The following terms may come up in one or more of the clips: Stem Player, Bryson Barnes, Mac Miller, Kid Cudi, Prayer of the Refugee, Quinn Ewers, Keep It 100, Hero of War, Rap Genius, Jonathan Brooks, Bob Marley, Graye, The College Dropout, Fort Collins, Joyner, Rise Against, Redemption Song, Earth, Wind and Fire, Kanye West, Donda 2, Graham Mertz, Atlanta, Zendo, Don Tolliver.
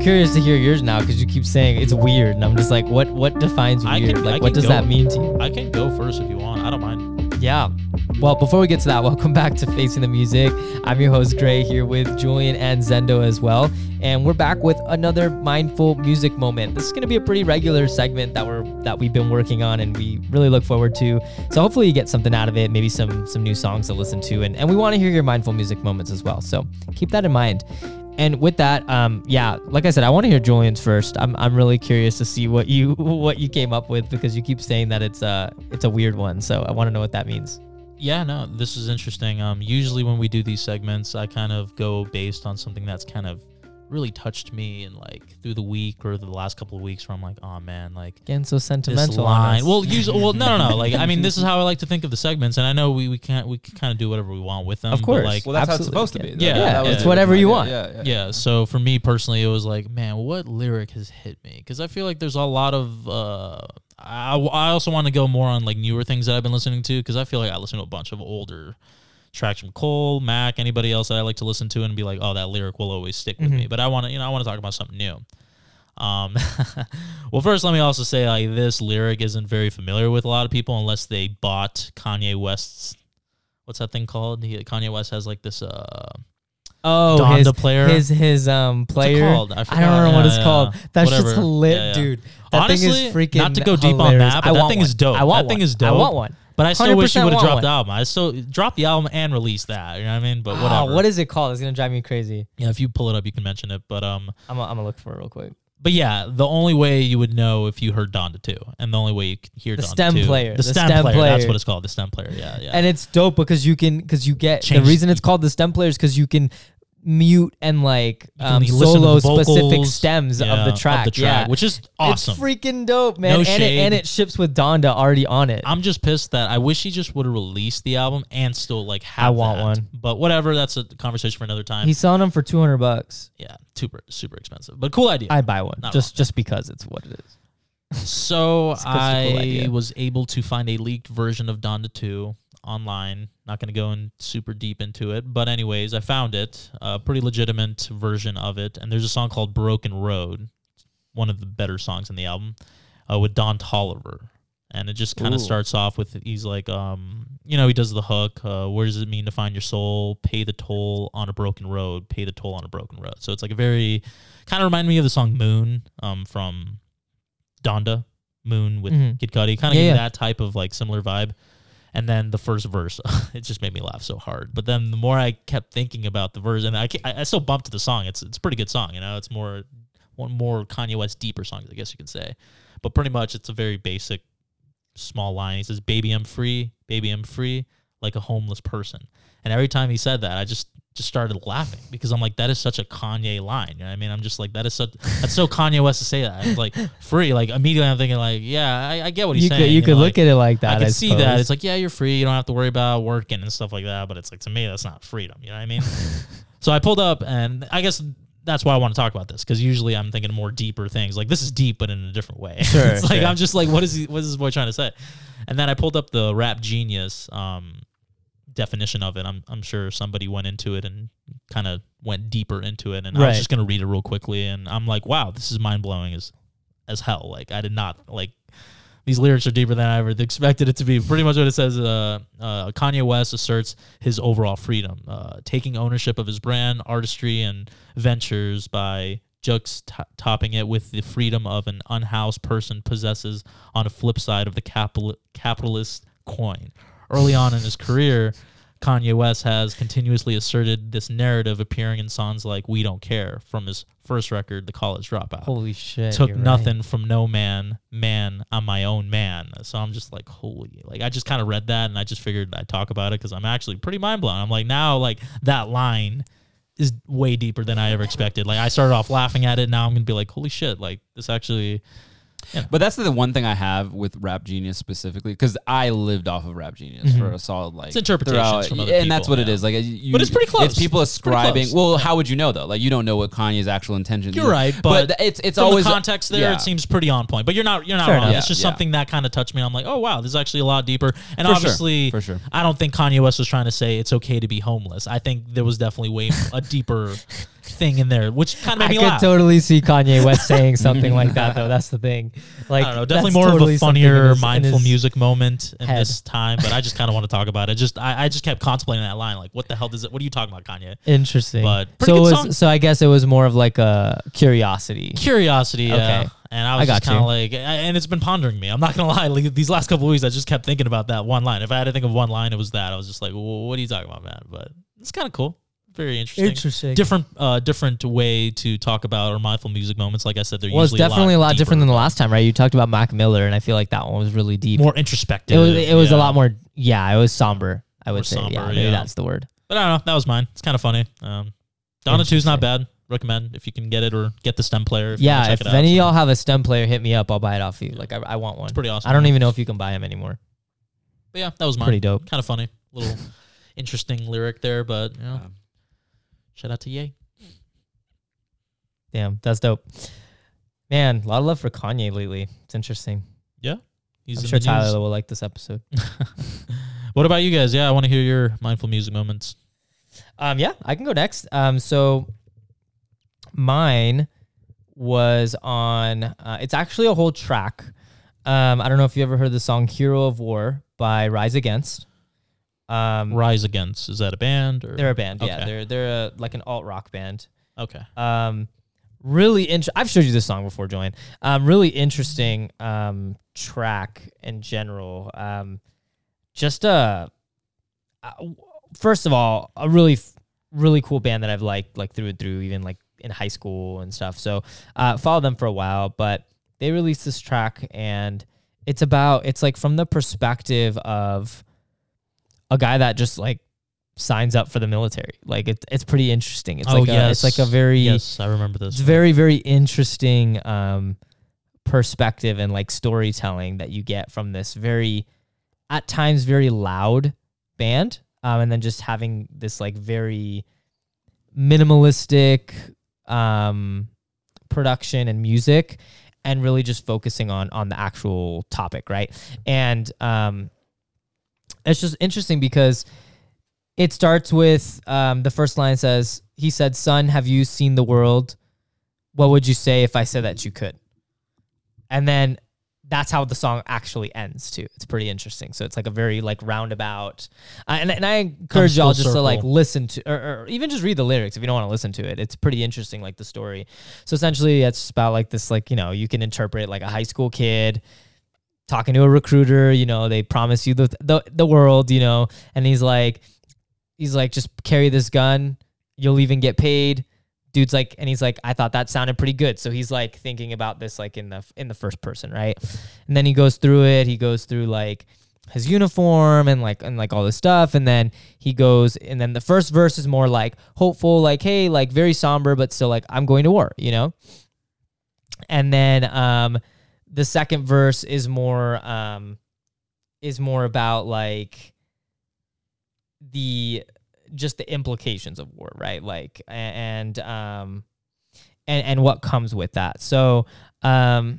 curious to hear yours now because you keep saying it's weird, and I'm just like, what defines weird? What does that mean to you? I can go first if you want. I don't mind. Yeah. Well, before we get to that, welcome back to Facing the Music. I'm your host, Gray, here with Julian and Zendo as well. And we're back with another mindful music moment. This is going to be a pretty regular segment that we've been working on and we really look forward to. So hopefully you get something out of it, maybe some new songs to listen to. And we want to hear your mindful music moments as well. So keep that in mind. And with that, like I said, I want to hear Julian's first. I'm really curious to see what you came up with because you keep saying that it's a weird one. So I want to know what that means. Yeah, no, this is interesting. Usually when we do these segments, I kind of go based on something that's kind of really touched me and like through the week or the last couple of weeks where I'm like, oh man, like getting so sentimental. This line. Well, usually, no. Like, I mean, this is how I like to think of the segments, and I know we can kind of do whatever we want with them. Of course, but like, well, that's how it's supposed to be. Though. Yeah, it's whatever you want. Yeah. So for me personally, it was like, man, what lyric has hit me? Because I feel like there's a lot of. I also want to go more on like newer things that I've been listening to because I feel like I listen to a bunch of older tracks from Cole, Mac, anybody else that I like to listen to and be like, oh, that lyric will always stick with me. But I want to talk about something new. Well, first, let me also say like this lyric isn't very familiar with a lot of people unless they bought Kanye West's. What's that thing called? Kanye West has like this. Donda player. His player. I don't know what it's called. That's just lit, dude. That honestly, thing is freaking not to go deep hilarious. On that, but that thing is dope. I want one. But I still wish you would have dropped the album. I still dropped the album and released that. You know what I mean? But whatever. What is it called? It's gonna drive me crazy. Yeah, if you pull it up, you can mention it. But I'm gonna look for it real quick. But yeah, the only way you would know if you heard Donda 2, and the only way you could hear the Donda Stem 2, Player, the Stem Player, that's what it's called, the Stem Player. Yeah. And it's dope because you get change, the reason it's called the Stem Player is because you can mute and like solo vocals, specific stems of the track. Which is awesome. It's freaking dope, man. No shade. And it ships with Donda already on it. I'm just pissed that I wish he just would have released the album and still like have one. But whatever, that's a conversation for another time. He's selling them for $200. Yeah, super expensive. But cool idea. I'd buy one. Not just because it's what it is. So I was able to find a leaked version of Donda 2 online. Not going to go in super deep into it, but anyways, I found it, a pretty legitimate version of it, and there's a song called Broken Road, one of the better songs in the album, with Don Tolliver, and it just kind of starts off with, he's like, he does the hook, where does it mean to find your soul, pay the toll on a broken road, pay the toll on a broken road, so it's like a very, kind of reminded me of the song Moon, from Donda, Moon with Kid Cudi, kind of that type of like similar vibe. And then the first verse, it just made me laugh so hard. But then the more I kept thinking about the verse, and I still bumped to the song. It's a pretty good song, you know. It's one more Kanye West deeper song, I guess you can say. But pretty much, it's a very basic, small line. He says, baby, I'm free," like a homeless person. And every time he said that, I just started laughing because I'm like, that is such a Kanye line. You know what I mean? I'm just like, that's so Kanye West to say that. I'm like, free. Like immediately I'm thinking like, yeah, I get what he's saying. You could look at it like that. I can see that. It's like, yeah, you're free. You don't have to worry about working and stuff like that. But it's like, to me, that's not freedom. You know what I mean? So I pulled up and I guess that's why I want to talk about this. Cause usually I'm thinking more deeper things. Like this is deep, but in a different way. Sure, it's like, I'm just like, what is this boy trying to say? And then I pulled up the Rap Genius, definition of it. I'm sure somebody went into it and kind of went deeper into it, and I was just going to read it real quickly, and I'm like, wow, this is mind-blowing as hell. Like I did not, like these lyrics are deeper than I ever expected it to be. Pretty much what it says, Kanye West asserts his overall freedom, taking ownership of his brand, artistry, and ventures by juxtaposing it with the freedom of an unhoused person possesses on a flip side of the capitalist coin. Early on in his career, Kanye West has continuously asserted this narrative, appearing in songs like We Don't Care from his first record, The College Dropout. Holy shit. Took nothing from no man, I'm my own man. So I'm just like, holy. Like, I just kind of read that and I just figured I'd talk about it because I'm actually pretty mind blown. I'm like, now, like, that line is way deeper than I ever expected. Like, I started off laughing at it. Now I'm going to be like, holy shit. Like, this actually. Yeah. But that's the one thing I have with Rap Genius specifically, because I lived off of Rap Genius for a solid like it's interpretations from other people, and that's what it is. Like, but it's pretty close. It's people ascribing. It's well, how would you know though? Like, you don't know what Kanye's actual intentions. You're right, but it's from always the context there. Yeah. It seems pretty on point, but you're not fair wrong. Enough. It's just something that kind of touched me. I'm like, oh wow, this is actually a lot deeper. And for obviously, sure. I don't think Kanye West was trying to say it's okay to be homeless. I think there was definitely way a deeper thing in there, which kind of made me laugh. I could totally see Kanye West saying something like that, though. That's the thing. Like, I don't know, definitely more totally of a funnier, mindful music moment in this time, but I just kind of want to talk about it. I just kept contemplating that line. Like, what the hell does it? What are you talking about, Kanye? Interesting. But so I guess it was more of like a curiosity. Curiosity, yeah. Okay. And I was just kind of like, and it's been pondering me. I'm not going to lie. Like, these last couple of weeks, I just kept thinking about that one line. If I had to think of one line, it was that. I was just like, well, what are you talking about, man? But it's kind of cool. Very interesting. Different way to talk about our mindful music moments. Like I said, they're usually definitely a lot different than the last time, right? You talked about Mac Miller, and I feel like that one was really deep. More introspective. It was a lot more, it was somber, I would say. Somber, yeah, maybe that's the word. But I don't know. That was mine. It's kind of funny. Donda 2 is not bad. Recommend if you can get it or get the Stem Player. If any of y'all have a Stem Player, hit me up. I'll buy it off you. Like, I want one. It's pretty awesome. I don't even know if you can buy them anymore. But yeah, that was mine. Pretty dope. Kind of funny. Little interesting lyric there, but you know. Shout out to Ye. Damn, that's dope. Man, a lot of love for Kanye lately. It's interesting. Yeah. I'm sure Tyler will like this episode. What about you guys? Yeah, I want to hear your mindful music moments. Yeah, I can go next. So mine was on, it's actually a whole track. I don't know if you ever heard the song Hero of War by Rise Against. Rise Against, is that a band? Or? They're a band, yeah. Okay. They're like an alt-rock band. Okay. Really interesting. I've showed you this song before, Joanne. Really interesting track in general. First of all, a really cool band that I've liked like through and through, even like in high school and stuff. So followed them for a while, but they released this track, and it's like from the perspective of a guy that just like signs up for the military. Like it's pretty interesting. It's it's like a very, I remember this. It's very, very interesting perspective and like storytelling that you get from this very, at times very loud band. And then just having this like very minimalistic production and music, and really just focusing on the actual topic. Right. And, it's just interesting because it starts with the first line says, he said, "Son, have you seen the world? What would you say if I said that you could?" And then that's how the song actually ends too. It's pretty interesting. So it's like a very like roundabout. And I encourage y'all just to like listen to, or even just read the lyrics if you don't want to listen to it. It's pretty interesting, like the story. So essentially it's about like this, like, you know, you can interpret like a high school kid talking to a recruiter, you know, they promise you the world, you know, and he's like, just carry this gun, you'll even get paid. Dude's like, and he's like, I thought that sounded pretty good. So he's like thinking about this, like in the first person. Right. And then he goes through it. He goes through like his uniform and like all this stuff. And then and then the first verse is more like hopeful, like, hey, like very somber, but still like, I'm going to war, you know? And then, the second verse is more about like the implications of war, right? Like, and what comes with that. So, the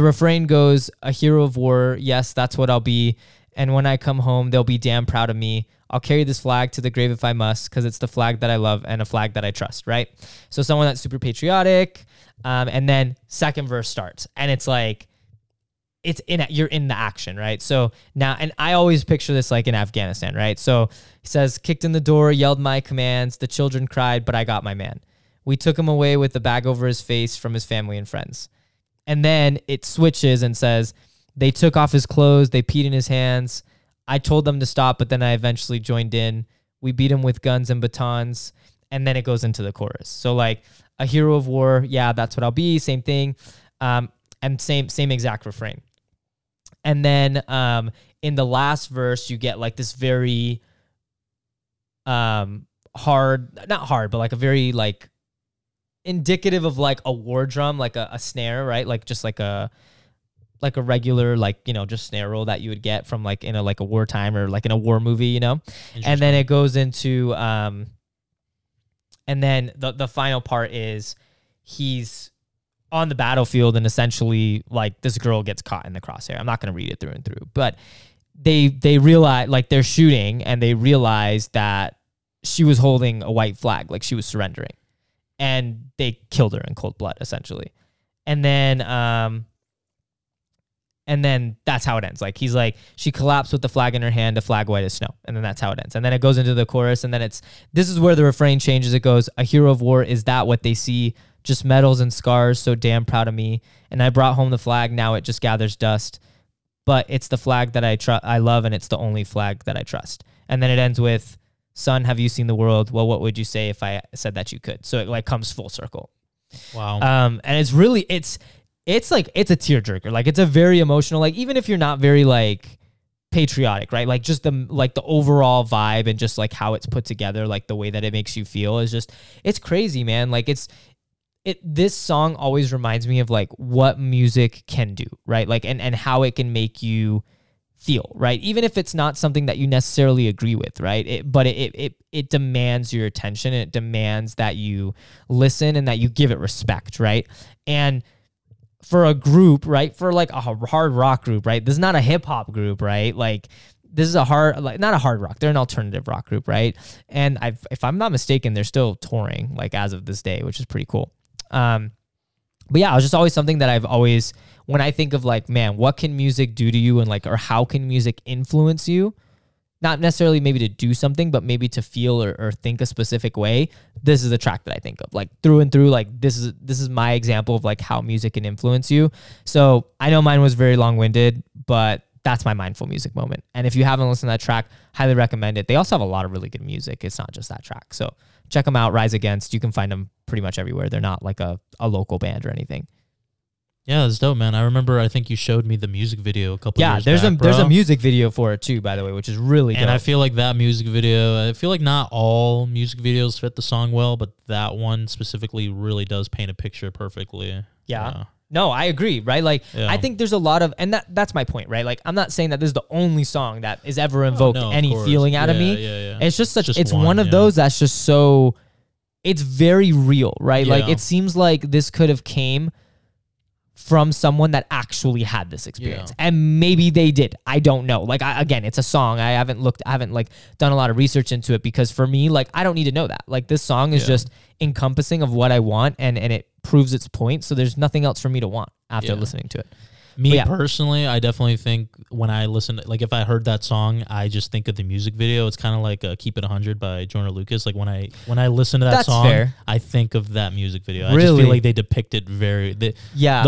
refrain goes, "A hero of war. Yes, that's what I'll be. And when I come home, they'll be damn proud of me. I'll carry this flag to the grave if I must, because it's the flag that I love and a flag that I trust," right? So someone that's super patriotic, and then second verse starts, and it's like, you're in the action, right? So now, and I always picture this like in Afghanistan, right? So he says, "Kicked in the door, yelled my commands, the children cried, but I got my man. We took him away with the bag over his face from his family and friends." And then it switches and says, "They took off his clothes, they peed in his hands. I told them to stop, but then I eventually joined in. We beat him with guns and batons." And then it goes into the chorus. So like, "A hero of war. Yeah, that's what I'll be." Same thing. And same exact refrain. And then in the last verse, you get like this very not hard, but like a very like indicative of like a war drum, like a snare, right? Like just like a regular, like, you know, just snare roll that you would get from like in a, like a wartime or like in a war movie, you know? And then it goes into, and then the final part is he's on the battlefield, and essentially like this girl gets caught in the crosshair. I'm not going to read it through and through, but they realize like they're shooting, and they realize that she was holding a white flag, like she was surrendering, and they killed her in cold blood, essentially. And then that's how it ends. Like, he's like, she collapsed with the flag in her hand, a flag white as snow. And then that's how it ends. And then it goes into the chorus. And then this is where the refrain changes. It goes, a hero of war, is that what they see? Just medals and scars, so damn proud of me. And I brought home the flag, now it just gathers dust. But it's the flag that I love, and it's the only flag that I trust. And then it ends with, son, have you seen the world? Well, what would you say if I said that you could? So it like comes full circle. Wow. And it's really, it's like, it's a tearjerker. Like, it's a very emotional, like, even if you're not very like patriotic, right? Like, just the overall vibe and just like how it's put together, like the way that it makes you feel is just, it's crazy, man. Like, this song always reminds me of like what music can do, right? Like, and how it can make you feel, right? Even if it's not something that you necessarily agree with, right? But it demands your attention, and it demands that you listen and that you give it respect, right? And for a group, right? For like a hard rock group, right? This is not a hip hop group, right? Like, this is not a hard rock. They're an alternative rock group, right? And if I'm not mistaken, they're still touring like as of this day, which is pretty cool. But yeah, it was just always something that I've always, when I think of like, man, what can music do to you, and like, or how can music influence you? Not necessarily maybe to do something, but maybe to feel or think a specific way. This is the track that I think of, like, through and through. Like, this is my example of like how music can influence you. So I know mine was very long-winded, but that's my mindful music moment. And if you haven't listened to that track, highly recommend it. They also have a lot of really good music. It's not just that track. So check them out. Rise Against. You can find them pretty much everywhere. They're not like a local band or anything. Yeah, it's dope, man. I remember, I think you showed me the music video a couple years back. Yeah, there's a music video for it too, by the way, which is really dope. And I feel like that music video, I feel like not all music videos fit the song well, but that one specifically really does paint a picture perfectly. Yeah. No, I agree, right? Like, yeah. I think there's a lot of, and that's my point, right? Like, I'm not saying that this is the only song that has ever invoked any feeling out of me. Yeah. It's just it's one of those that's just so, it's very real, right? Yeah. Like, it seems like this could have came from someone that actually had this experience, and maybe they did. I don't know. Like, again, it's a song. I haven't done a lot of research into it, because for me, like, I don't need to know that. Like, this song is just encompassing of what I want, and it proves its point. So there's nothing else for me to want after listening to it. Personally, I definitely think when I listen, like, if I heard that song, I just think of the music video. It's kind of like Keep It 100 by Joyner. Like, when I listen to that song, fair. I think of that music video. Really? I just feel like they depict it the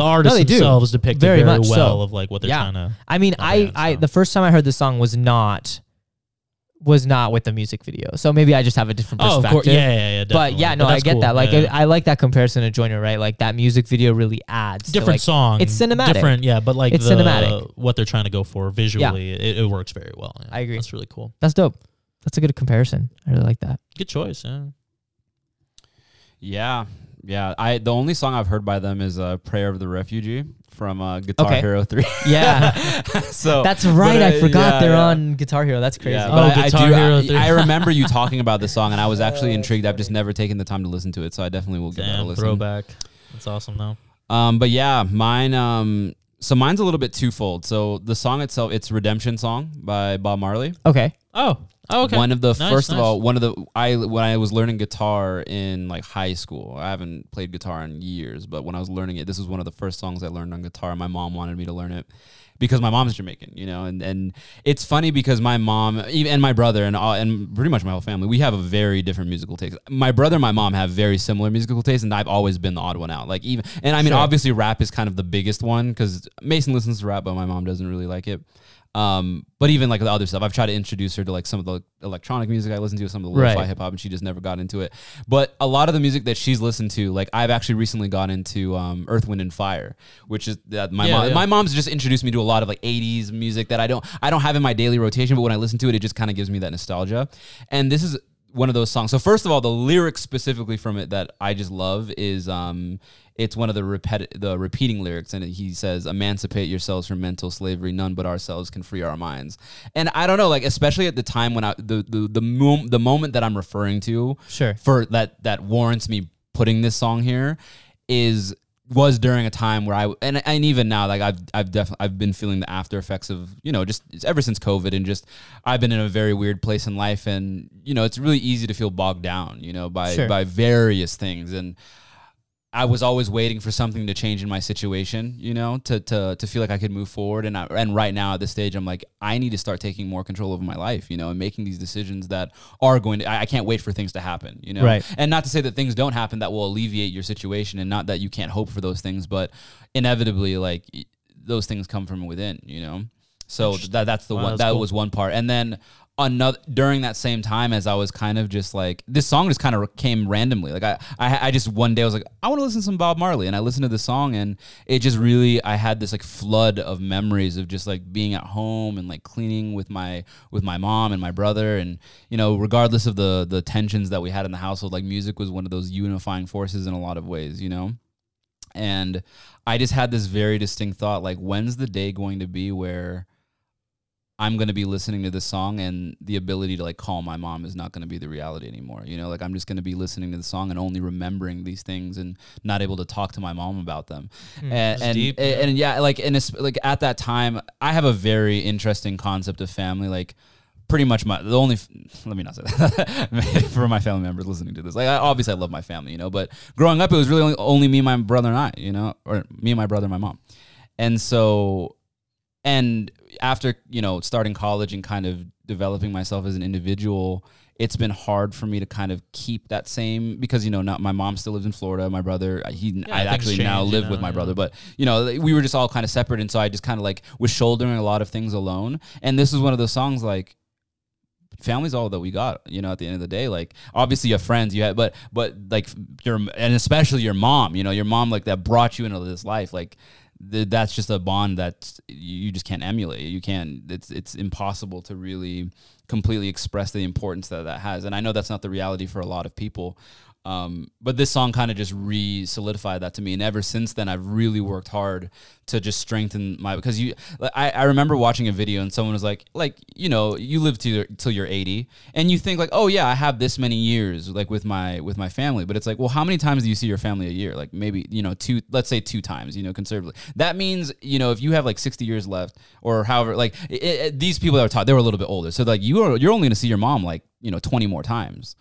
artists themselves depict very it very well so. Of like what they're trying to. I mean, the first time I heard this song was not with the music video. So maybe I just have a different perspective. Oh, of course. Yeah, definitely. But yeah, no, I get that. Like, I like that comparison to Joyner, right? Like, that music video really adds. Different song. It's cinematic. Different, yeah, but like, it's cinematic. What they're trying to go for visually, it works very well. Yeah. I agree. That's really cool. That's dope. That's a good comparison. I really like that. Good choice, yeah. Yeah. The only song I've heard by them is Prayer of the Refugee from Guitar Hero 3. Yeah. So that's right. I forgot they're on Guitar Hero. That's crazy. Yeah, Guitar Hero 3. I remember you talking about this song, and I was actually intrigued. I've just never taken the time to listen to it, so I definitely will give that a listen. Throwback. That's awesome, though. But yeah, mine... So mine's a little bit twofold. So the song itself, it's Redemption Song by Bob Marley. Okay. Oh, okay. One of the when I was learning guitar in like high school, I haven't played guitar in years, but when I was learning it, this was one of the first songs I learned on guitar. My mom wanted me to learn it because my mom's Jamaican, you know, and it's funny because my mom and my brother and pretty much my whole family, we have a very different musical taste. My brother and my mom have very similar musical tastes, and I've always been the odd one out. Like, even, and I mean, obviously rap is kind of the biggest one because Mason listens to rap, but my mom doesn't really like it. But even like the other stuff, I've tried to introduce her to like some of the electronic music I listen to, some of the lo-fi hip hop, and she just never got into it. But a lot of the music that she's listened to, like I've actually recently got into Earth, Wind and Fire, which is my mom's just introduced me to a lot of like 80s music that I don't have in my daily rotation, but when I listen to it, it just kind of gives me that nostalgia. And this is one of those songs. So first of all, the lyrics specifically from it that I just love is it's one of the repeating lyrics, and he says, "Emancipate yourselves from mental slavery. None but ourselves can free our minds." And I don't know, like especially at the time when the moment that I'm referring to, for that warrants me putting this song here is was during a time where I, and even now, like I've been feeling the after effects of, you know, just ever since COVID, and just, I've been in a very weird place in life, and, you know, it's really easy to feel bogged down, you know, by various things. And I was always waiting for something to change in my situation, you know, to feel like I could move forward. And and right now at this stage, I'm like, I need to start taking more control over my life, you know, and making these decisions that are going to, I can't wait for things to happen, you know, right. And not to say that things don't happen that will alleviate your situation, and not that you can't hope for those things, but inevitably, like, those things come from within, you know? So that's the one, that was one part. And then another, during that same time, as I was kind of just like, this song just kind of came randomly. Like I just one day I was like, I want to listen to some Bob Marley, and I listened to this song, and it just really, I had this like flood of memories of just like being at home and like cleaning with my mom and my brother, and, you know, regardless of the tensions that we had in the household, like music was one of those unifying forces in a lot of ways, you know. And I just had this very distinct thought, like, when's the day going to be where I'm going to be listening to this song and the ability to like call my mom is not going to be the reality anymore. You know, like, I'm just going to be listening to the song and only remembering these things and not able to talk to my mom about them. And at that time, I have a very interesting concept of family. Like, pretty much let me not say that for my family members listening to this. Like, obviously I love my family, you know, but growing up, it was really only me, my brother and I, you know, or me and my brother and my mom. And so, and after, you know, starting college and kind of developing myself as an individual, it's been hard for me to kind of keep that same, because, you know, not, my mom still lives in Florida. My brother, I actually now live with my brother, but, you know, we were just all kind of separate. And so I just kind of like was shouldering a lot of things alone. And this is one of those songs, like, family's all that we got, you know, at the end of the day. Like, obviously you have friends, you have, but like your, and especially your mom, you know, your mom, like, that brought you into this life. Like, that's just a bond that you just can't emulate. You can't, it's impossible to really completely express the importance that that has. And I know that's not the reality for a lot of people. But this song kind of just re-solidified that to me. And ever since then, I've really worked hard to just strengthen my, because I remember watching a video and someone was like, you know, you live till you're 80 and you think like, oh yeah, I have this many years, like with my family. But it's like, well, how many times do you see your family a year? Like, maybe, you know, let's say two times, you know, conservatively. That means, you know, if you have like 60 years left or however, like these people that were taught, they were a little bit older. So like you're only going to see your mom like, you know, 20 more times.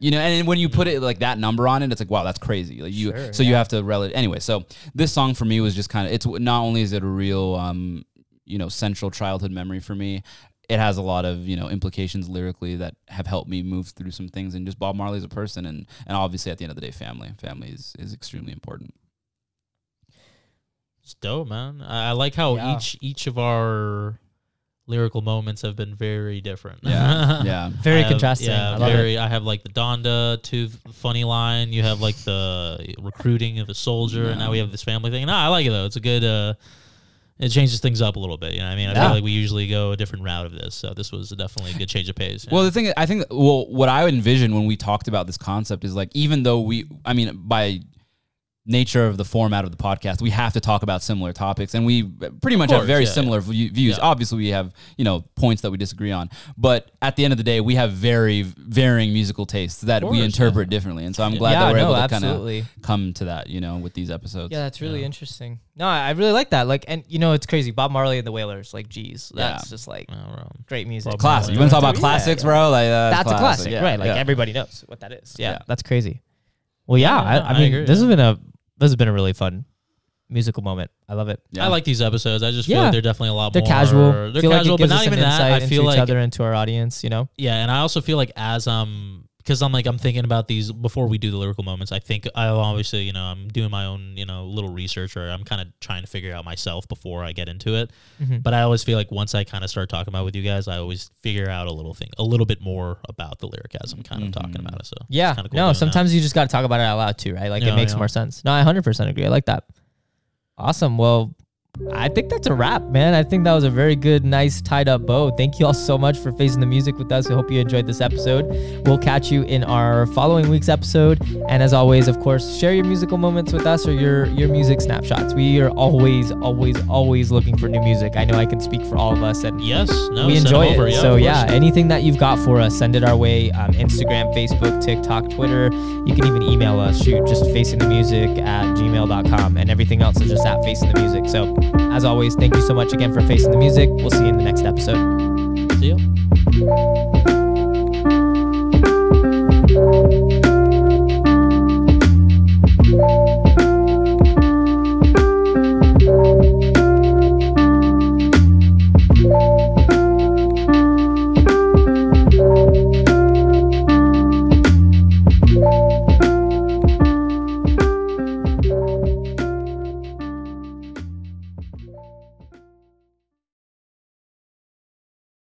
You know, and when you put it like that number on it, it's like, wow, that's crazy. Like you, sure, so yeah. You have to relate anyway. So this song for me was just kind of, it's not only is it a real, you know, central childhood memory for me, it has a lot of, you know, implications lyrically that have helped me move through some things, and just Bob Marley as a person. And obviously at the end of the day, family is extremely important. It's dope, man. I like how each of our lyrical moments have been very different. Yeah, yeah. Very contrasting. Yeah, very. I have like the Donda 2 funny line. You have like the recruiting of a soldier, and now we have this family thing. No, I like it though. It's a good. It changes things up a little bit. You know what I mean? I feel like we usually go a different route of this, so this was definitely a good change of pace. Well, the thing I think, what I would envision when we talked about this concept is like, even though by nature of the format of the podcast, we have to talk about similar topics, and we pretty much have very similar views. Obviously we have, you know, points that we disagree on, but at the end of the day, we have very varying musical tastes that we interpret differently. And so I'm glad that we're able to kind of come to that, you know, with these episodes. Yeah, that's really interesting. No, I really like that. Like, and you know, it's crazy. Bob Marley and the Wailers, like, geez, that's just like great music. Bob classic. You want to talk about classics, bro? Like, that's a classic, right? Like everybody knows what that is. Yeah, that's crazy. Well, yeah, I mean, this has been a really fun musical moment. I love it. Yeah. I like these episodes. I just feel like they're definitely a lot more casual. They're casual, but not even that. I feel like each other into our audience, you know. Yeah, and I also feel like because I'm thinking about these before we do the lyrical moments. I think I obviously, you know, I'm doing my own, you know, little research, or I'm kind of trying to figure out myself before I get into it. Mm-hmm. But I always feel like once I kind of start talking about it with you guys, I always figure out a little bit more about the lyric as I'm kind of talking about it. So yeah, cool. No, sometimes you just got to talk about it out loud too, right? Like it makes more sense. No, I 100% agree. I like that. Awesome. Well, I think that's a wrap, man. I think that was a very good, nice, tied up bow. Thank you all so much for facing the music with us. I hope you enjoyed this episode. We'll catch you in our following week's episode. And as always, of course, share your musical moments with us or your music snapshots. We are always, always, always looking for new music. I know I can speak for all of us, and we enjoy it. So yeah, anything that you've got for us, send it our way. Instagram, Facebook, TikTok, Twitter. You can even email us. Shoot, just facingthemusic@gmail.com, and everything else is just @facingthemusic. So as always, thank you so much again for facing the music. We'll see you in the next episode. See you.